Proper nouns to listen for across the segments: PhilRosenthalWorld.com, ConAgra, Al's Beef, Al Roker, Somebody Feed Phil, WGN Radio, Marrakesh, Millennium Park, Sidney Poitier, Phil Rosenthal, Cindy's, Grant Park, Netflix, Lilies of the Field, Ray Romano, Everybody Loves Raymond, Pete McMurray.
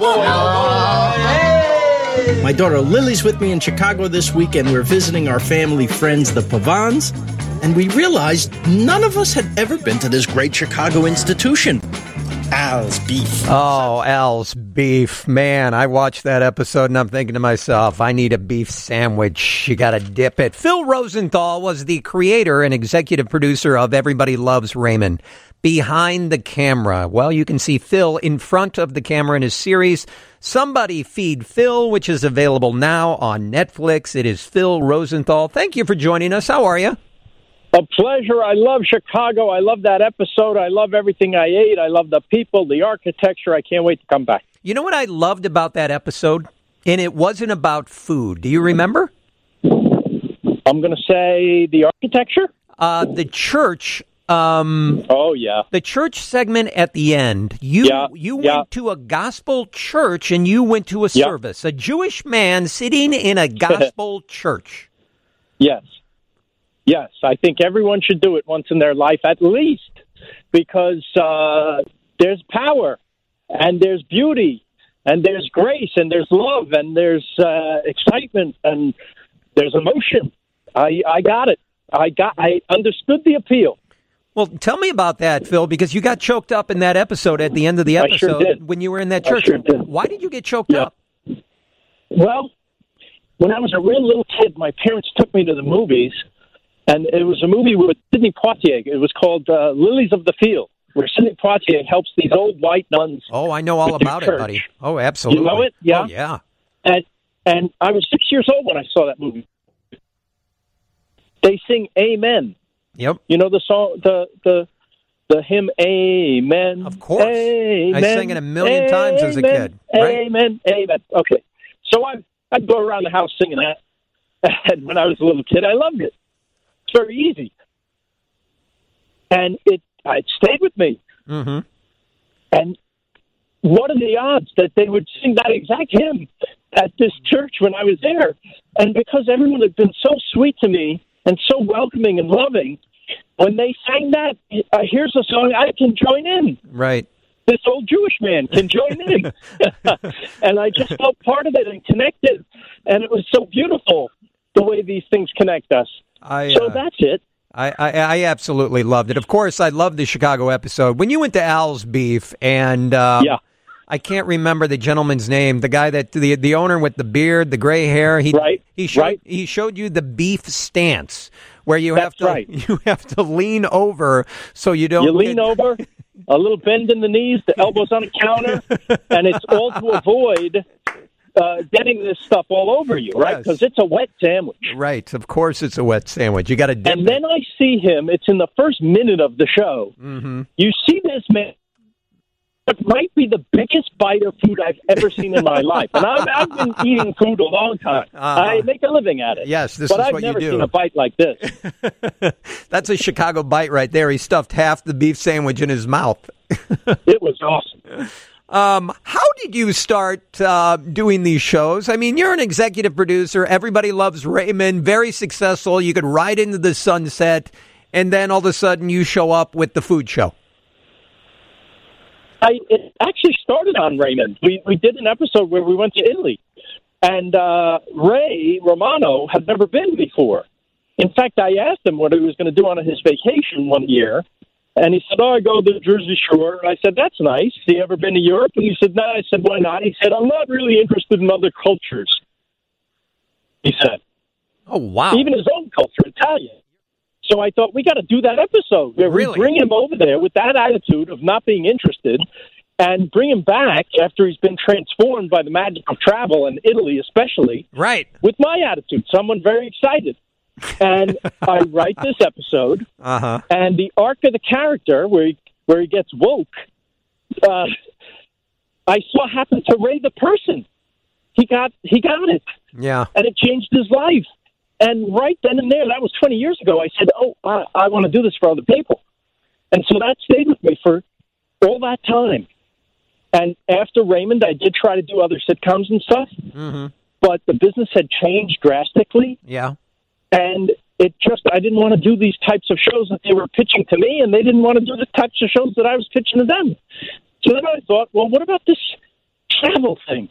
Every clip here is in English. Whoa. My daughter Lily's with me in Chicago this week, and we're visiting our family friends, the Pavans, and we realized none of us had ever been to this great Chicago institution. Al's Beef. Oh, Al's Beef. Man, I watched that episode and I'm thinking to myself, I need a beef sandwich. You gotta dip it. Phil Rosenthal was the creator and executive producer of Everybody Loves Raymond. Behind the camera. Well, you can see Phil in front of the camera in his series, Somebody Feed Phil, which is available now on Netflix. It is Phil Rosenthal. Thank you for joining us. How are you? A pleasure. I love Chicago. I love that episode. I love everything I ate. I love the people, the architecture. I can't wait to come back. You know what I loved about that episode? And it wasn't about food. Do you remember? I'm going to say the architecture? The church. Oh, yeah. The church segment at the end. You went to a gospel church and you went to a service. A Jewish man sitting in a gospel church. Yes. Yes, I think everyone should do it once in their life, at least, because there's power, and there's beauty, and there's grace, and there's love, and there's excitement, and there's emotion. I got it. I understood the appeal. Well, tell me about that, Phil, because you got choked up in that episode at the end of the episode. I sure did. When you were in that church. I sure did. Why did you get choked up? Well, when I was a real little kid, my parents took me to the movies. And it was a movie with Sidney Poitier. It was called Lilies of the Field, where Sidney Poitier helps these old white nuns. Oh, I know all about it, buddy. Oh, absolutely. You know it? Yeah. Oh, yeah. And I was 6 years old when I saw that movie. They sing Amen. Yep. You know the song, the hymn Amen. Of course. Amen, I sang it a million times as a kid. Right? Amen. Amen. Okay. So I'd go around the house singing that. And when I was a little kid, I loved it. Very easy, and it stayed with me. Mm-hmm. And what are the odds that they would sing that exact hymn at this church when I was there? And because everyone had been so sweet to me and so welcoming and loving, when they sang that, here's a song I can join in. Right, this old Jewish man can join in, and I just felt part of it and connected, and it was so beautiful the way these things connect us. So that's it. I absolutely loved it. Of course, I loved the Chicago episode. When you went to Al's Beef, and I can't remember the gentleman's name, the guy that the owner with the beard, the gray hair. He showed you the beef stance where you you have to lean over so you don't. You lean over, a little bend in the knees, the elbows on the counter, and it's all to avoid. Getting this stuff all over you, right? Because it's a wet sandwich. Right, of course it's a wet sandwich. You got to dip it. Then I see him, it's in the first minute of the show. Mm-hmm. You see this man, it might be the biggest bite of food I've ever seen in my life. And I've been eating food a long time. I make a living at it. Yes, this is what you do. But I've never seen a bite like this. That's a Chicago bite right there. He stuffed half the beef sandwich in his mouth. It was awesome. How did you start doing these shows? I mean, you're an executive producer. Everybody Loves Raymond. Very successful. You could ride into the sunset, and then all of a sudden you show up with the food show. It actually started on Raymond. We did an episode where we went to Italy, and Ray Romano had never been before. In fact, I asked him what he was going to do on his vacation one year. And he said, I go to the Jersey Shore. And I said, that's nice. Have you ever been to Europe? And he said, no. I said, why not? He said, I'm not really interested in other cultures. He said. Oh, wow. Even his own culture, Italian. So I thought, we got to do that episode. Really? We bring him over there with that attitude of not being interested and bring him back after he's been transformed by the magic of travel, in Italy especially. Right. With my attitude, someone very excited. And I write this episode, and the arc of the character, where he gets woke, I saw happen to Ray the person. He got it. Yeah. And it changed his life. And right then and there, that was 20 years ago, I said, I want to do this for other people. And so that stayed with me for all that time. And after Raymond, I did try to do other sitcoms and stuff, but the business had changed drastically. Yeah. And it just, I didn't want to do these types of shows that they were pitching to me, and they didn't want to do the types of shows that I was pitching to them. So then I thought, well, what about this travel thing.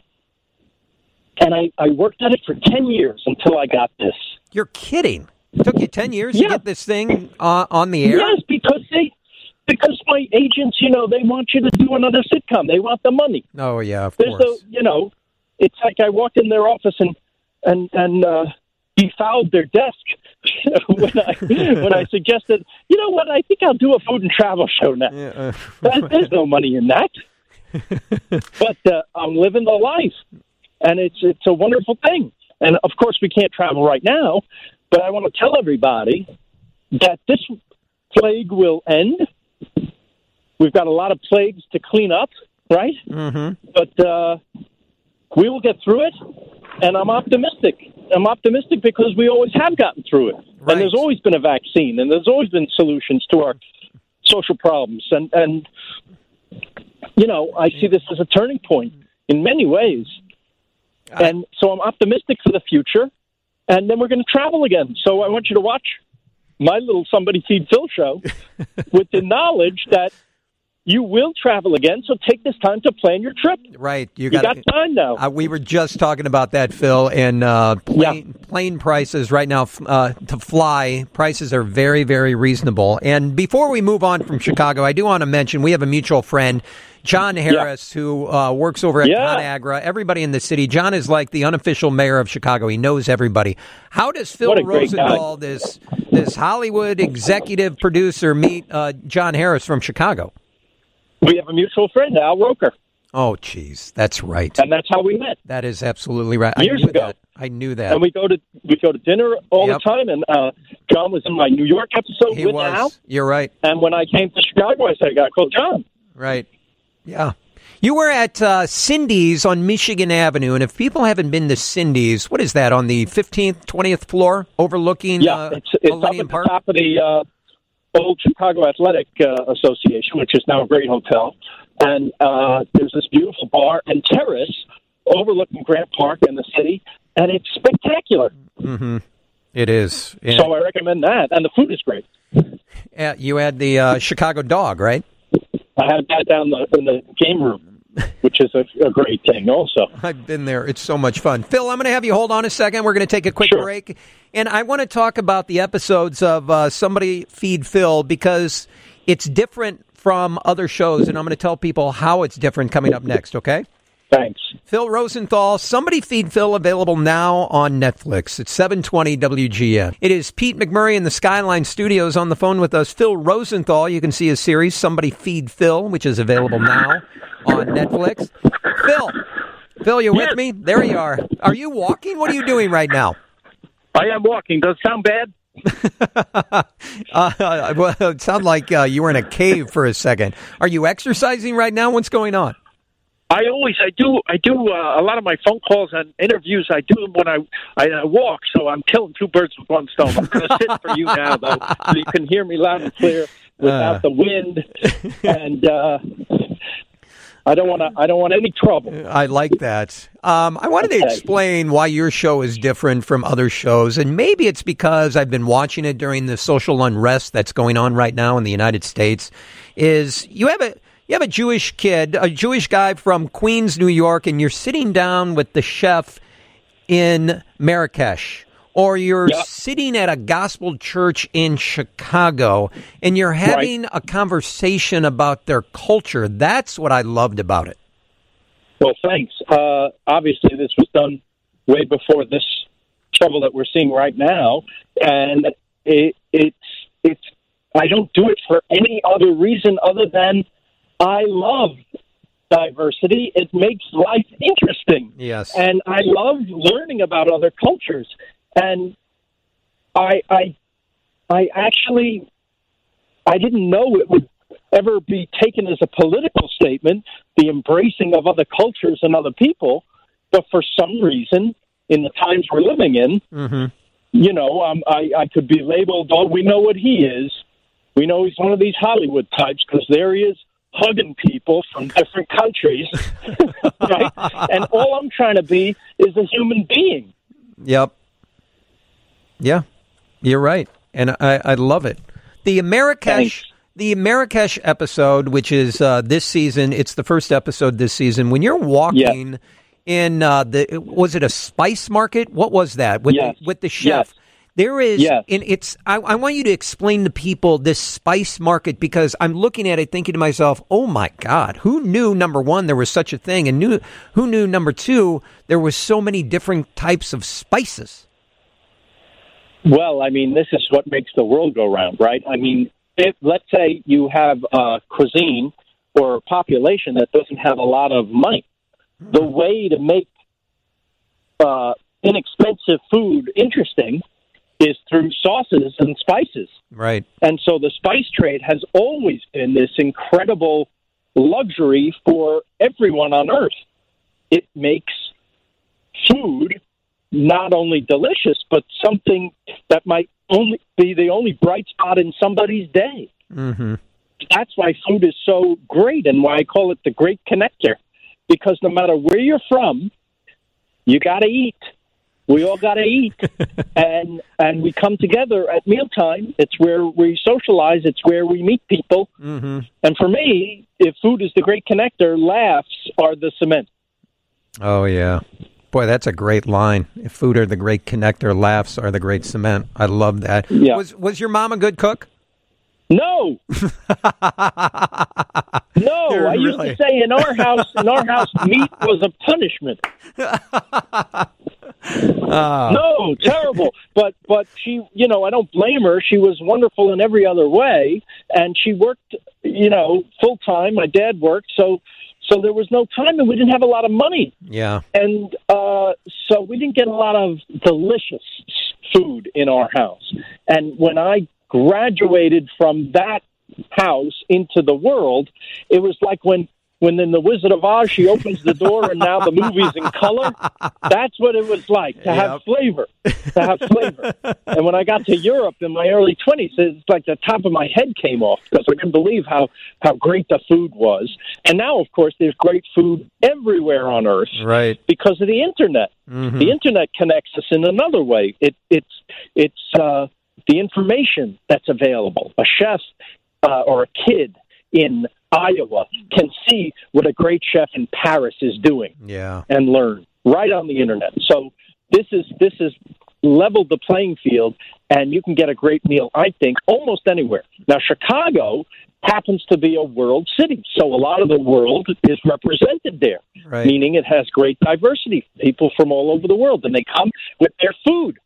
And I worked at it for 10 years until I got this. You're kidding. It took you 10 years to get this thing on the air? Yes, because my agents, you know, they want you to do another sitcom. They want the money. Oh, yeah, of course. So, you know, it's like I walked in their office and befouled their desk when I suggested, you know what, I think I'll do a food and travel show now. Yeah, there's no money in that. But I'm living the life. And it's a wonderful thing. And, of course, we can't travel right now, but I want to tell everybody that this plague will end. We've got a lot of plagues to clean up, right? Mm-hmm. But we will get through it, and I'm optimistic. I'm optimistic because we always have gotten through it. Right. And there's always been a vaccine, and there's always been solutions to our social problems. And you know, I see this as a turning point in many ways. And so I'm optimistic for the future, and then we're going to travel again. So I want you to watch my little Somebody Feed Phil show with the knowledge that you will travel again, so take this time to plan your trip. Right. You got time now. We were just talking about that, Phil, and plane prices right now to fly. Prices are very, very reasonable. And before we move on from Chicago, I do want to mention we have a mutual friend, John Harris, who works over at ConAgra. Everybody in the city. John is like the unofficial mayor of Chicago. He knows everybody. How does Phil Rosenthal, this Hollywood executive producer, meet John Harris from Chicago? We have a mutual friend, Al Roker. Oh, geez, that's right. And that's how we met. That is absolutely right. Years ago, I knew that. And we go to dinner all the time. And John was in my New York episode with Al. You're right. And when I came to Chicago, I said, I got to call John. Right. Yeah. You were at Cindy's on Michigan Avenue, and if people haven't been to Cindy's, what is that, on the 15th, 20th floor overlooking it's Millennium Park? It's up at the top of the old Chicago Athletic Association, which is now a great hotel. And there's this beautiful bar and terrace overlooking Grant Park and the city, and it's spectacular. Mm-hmm. It is. Yeah. So I recommend that, and the food is great. You had the Chicago dog, right? I had that down in the game room, which is a great thing also. I've been there. It's so much fun. Phil, I'm going to have you hold on a second. We're going to take a quick break. And I want to talk about the episodes of Somebody Feed Phil because it's different from other shows, and I'm going to tell people how it's different coming up next, okay? Thanks. Phil Rosenthal, Somebody Feed Phil, available now on Netflix. It's 720 WGN. It is Pete McMurray in the Skyline Studios on the phone with us. Phil Rosenthal, you can see his series, Somebody Feed Phil, which is available now on Netflix. Phil, you're with me? There you are. Are you walking? What are you doing right now? I am walking. Does it sound bad? Well, it sounded like you were in a cave for a second. Are you exercising right now? What's going on? I do a lot of my phone calls and interviews, I do them when I walk, so I'm killing two birds with one stone. I'm going to sit for you now, though, so you can hear me loud and clear without the wind, and I don't want any trouble. I like that. I wanted to explain why your show is different from other shows, and maybe it's because I've been watching it during the social unrest that's going on right now in the United States, is you have a Jewish kid, a Jewish guy from Queens, New York, and you're sitting down with the chef in Marrakesh, or you're sitting at a gospel church in Chicago, and you're having a conversation about their culture. That's what I loved about it. Well, thanks. Obviously, this was done way before this trouble that we're seeing right now, and it's I don't do it for any other reason other than I love diversity. It makes life interesting. Yes. And I love learning about other cultures. And I didn't know it would ever be taken as a political statement, the embracing of other cultures and other people. But for some reason, in the times we're living in, you know, I could be labeled, oh, we know what he is. We know he's one of these Hollywood types because there he is, hugging people from different countries, right? And all I'm trying to be is a human being. Yep. Yeah, you're right. And I love it. The Marrakesh The Marrakesh episode, which is this season, it's the first episode this season. When you're walking in was it a spice market? What was that with with the chef? Yes. There is, and it's. I want you to explain to people this spice market, because I'm looking at it thinking to myself, oh my God, who knew, number one, there was such a thing, and who knew, number two, there was so many different types of spices? Well, I mean, this is what makes the world go round, right? I mean, if, let's say you have a cuisine or a population that doesn't have a lot of money, the way to make inexpensive food interesting is through sauces and spices. Right. And so the spice trade has always been this incredible luxury for everyone on Earth. It makes food not only delicious, but something that might only be the only bright spot in somebody's day. Mm-hmm. That's why food is so great and why I call it the great connector, because no matter where you're from, you got to eat. We all got to eat, and we come together at mealtime. It's where we socialize. It's where we meet people. Mm-hmm. And for me, if food is the great connector, laughs are the cement. Oh, yeah. Boy, that's a great line. If food are the great connector, laughs are the great cement. I love that. Yeah. Was your mom a good cook? No. No, you're I really... used to say in our house, meat was a punishment. No, terrible. But she, you know, I don't blame her. She was wonderful in every other way, and she worked, you know, full time. My dad worked, so there was no time, and we didn't have a lot of money. Yeah, and so we didn't get a lot of delicious food in our house. And when I graduated from that house into the world, it was like when in The Wizard of Oz, she opens the door and now the movie's in color. That's what it was like to have flavor, And when I got to Europe in my early 20s, it's like the top of my head came off because I couldn't believe how great the food was. And now, of course, there's great food everywhere on Earth, right? Because of the internet. Mm-hmm. The internet connects us in another way. It's the information that's available. A chef or a kid in Iowa can see what a great chef in Paris is doing, and learn right on the internet. So this is leveled the playing field, and you can get a great meal, I think, almost anywhere. Now, Chicago happens to be a world city, so a lot of the world is represented there, right. Meaning it has great diversity, people from all over the world, and they come with their food.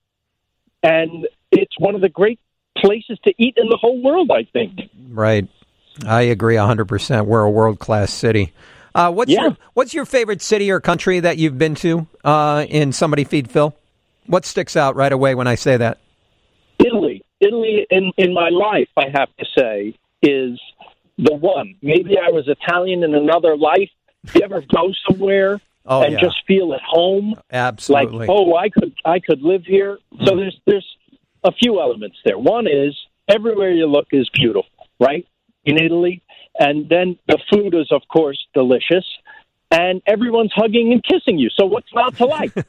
And it's one of the great places to eat in the whole world, I think. Right. I agree 100%. We're a world-class city. What's your favorite city or country that you've been to in Somebody Feed Phil? What sticks out right away when I say that? Italy in my life, I have to say, is the one. Maybe I was Italian in another life. You ever go somewhere and just feel at home? Absolutely. Like, I could live here. So there's a few elements there. One is everywhere you look is beautiful, right? In Italy, and then the food is, of course, delicious, and everyone's hugging and kissing you. So what's not to like? So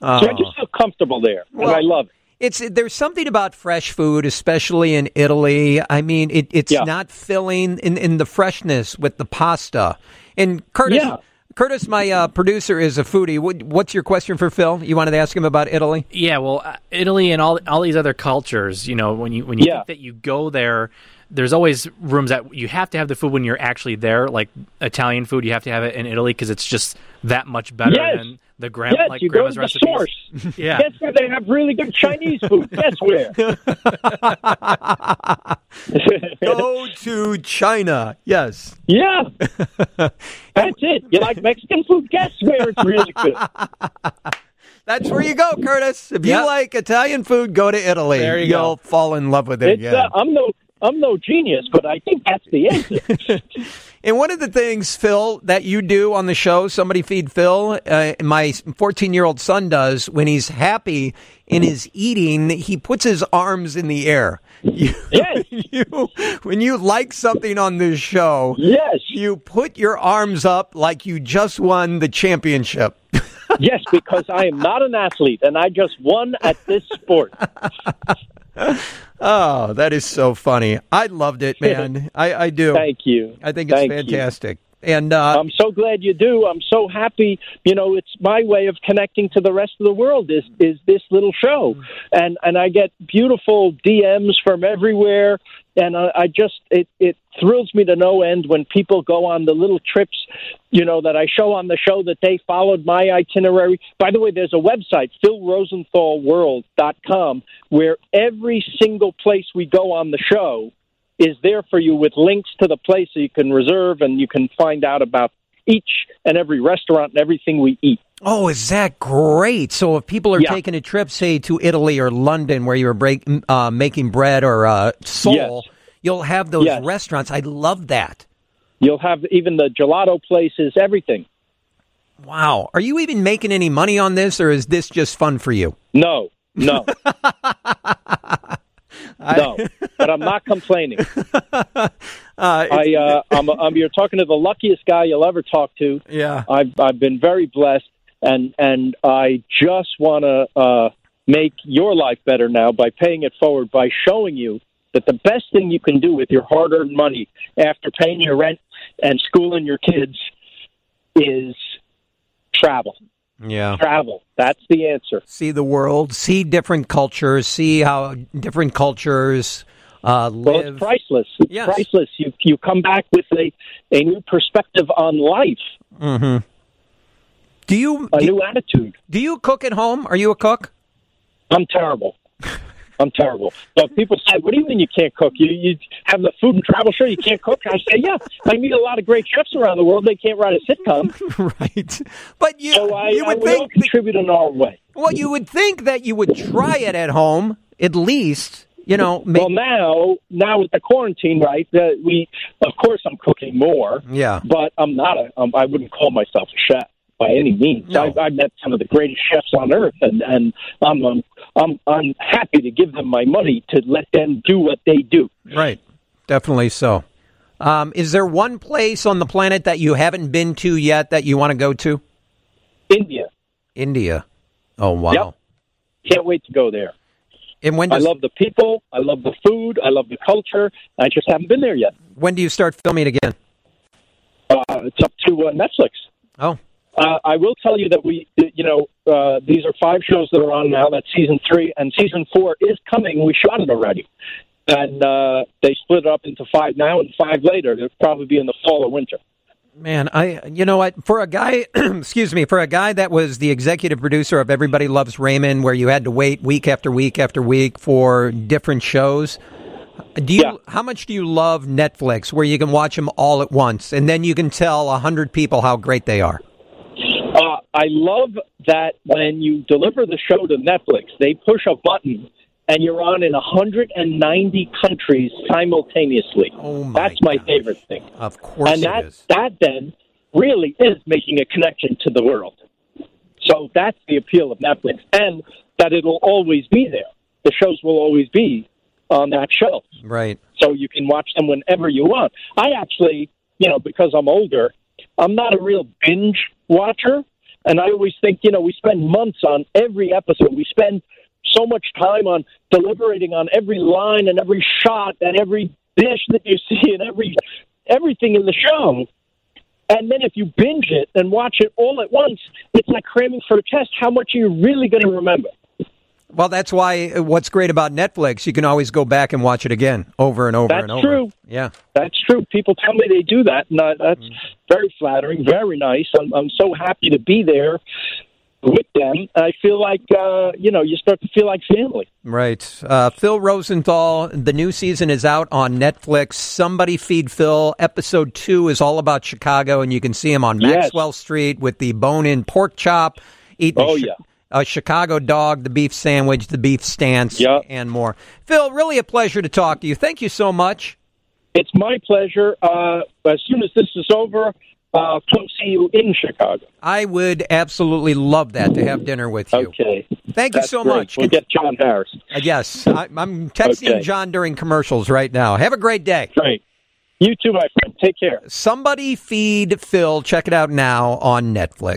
I just feel comfortable there, and I love it. There's something about fresh food, especially in Italy. I mean, it's not filling in the freshness with the pasta. And Curtis, my producer, is a foodie. What's your question for Phil? You wanted to ask him about Italy? Yeah, well, Italy and all these other cultures, you know, when you think that you go there, there's always rooms that you have to have the food when you're actually there. Like Italian food, you have to have it in Italy because it's just that much better than the grandma's recipes. Source. Yeah. Guess where they have really good Chinese food? Guess where? Go to China. Yes. Yeah. That's it. You like Mexican food? Guess where it's really good. That's where you go, Curtis. If you like Italian food, go to Italy. There you You'll fall in love with it. I'm no genius, but I think that's the answer. And one of the things, Phil, that you do on the show, Somebody Feed Phil, my 14-year-old son does, when he's happy in his eating, he puts his arms in the air. When you like something on this show, you put your arms up like you just won the championship. Yes, because I am not an athlete, and I just won at this sport. Oh, that is so funny. I loved it, man. I do. Thank you. I think it's fantastic. And I'm so glad you do. I'm so happy. You know, it's my way of connecting to the rest of the world is this little show. And I get beautiful DMs from everywhere. And I just, it thrills me to no end when people go on the little trips, you know, that I show on the show that they followed my itinerary. By the way, there's a website, PhilRosenthalWorld.com, where every single place we go on the show is there for you with links to the place so you can reserve and you can find out about each and every restaurant and everything we eat. Oh, is that great? So if people are taking a trip, say, to Italy or London where you were making bread or Seoul, you'll have those restaurants. I love that. You'll have even the gelato places, everything. Wow. Are you even making any money on this, or is this just fun for you? No. No, but I'm not complaining. You're talking to the luckiest guy you'll ever talk to. Yeah, I've been very blessed, and I just want to make your life better now by paying it forward by showing you that the best thing you can do with your hard-earned money after paying your rent and schooling your kids is travel. Yeah. Travel. That's the answer. See the world, see different cultures, see how different cultures live. Well, it's priceless. It's priceless. You come back with a new perspective on life. Mm-hmm. New attitude. Do you cook at home? Are you a cook? I'm terrible. So people say, what do you mean you can't cook? You have the food and travel show, you can't cook? I say, yeah, I meet a lot of great chefs around the world. They can't write a sitcom. Right. But you would think contribute in our way. Well, you would think that you would try it at home, at least, you know. Well, now with the quarantine, right, of course I'm cooking more. Yeah. But I'm not I wouldn't call myself a chef by any means. No. I've met some of the greatest chefs on earth, and I'm happy to give them my money to let them do what they do. Right. Definitely so. Is there one place on the planet that you haven't been to yet that you want to go to? India. Oh, wow. Yep. Can't wait to go there. And I love the people. I love the food. I love the culture. I just haven't been there yet. When do you start filming again? It's up to Netflix. Oh. I will tell you that these are 5 shows that are on now. That's season 3, and season 4 is coming. We shot it already, and they split it up into 5 now and 5 later. It'll probably be in the fall or winter. Man, you know what? For a guy, for a guy that was the executive producer of Everybody Loves Raymond, where you had to wait week after week after week for different shows. How much do you love Netflix, where you can watch them all at once, and then you can tell 100 people how great they are? I love that when you deliver the show to Netflix, they push a button and you're on in 190 countries simultaneously. Oh my That's my gosh. Favorite thing. Of course and that, it is. And that then really is making a connection to the world. So that's the appeal of Netflix, and that it'll always be there. The shows will always be on that shelf. Right. So you can watch them whenever you want. I actually, because I'm older, I'm not a real binge watcher. And I always think, we spend months on every episode. We spend so much time on deliberating on every line and every shot and every dish that you see and everything in the show. And then if you binge it and watch it all at once, it's like cramming for a test. How much are you really going to remember? Well, that's why what's great about Netflix, you can always go back and watch it again over and over and over. That's true. Yeah. That's true. People tell me they do that. And that's very flattering, very nice. I'm so happy to be there with them. I feel like, you start to feel like family. Right. Phil Rosenthal, the new season is out on Netflix. Somebody Feed Phil. Episode 2 is all about Chicago, and you can see him on Maxwell Street with the bone-in pork chop. A Chicago dog, the beef sandwich, the beef stance, and more. Phil, really a pleasure to talk to you. Thank you so much. It's my pleasure. As soon as this is over, come see you in Chicago. I would absolutely love that, to have dinner with you. Okay. Thank you so much. We'll get John Harris. Yes. I'm texting John during commercials right now. Have a great day. Great. You too, my friend. Take care. Somebody Feed Phil. Check it out now on Netflix.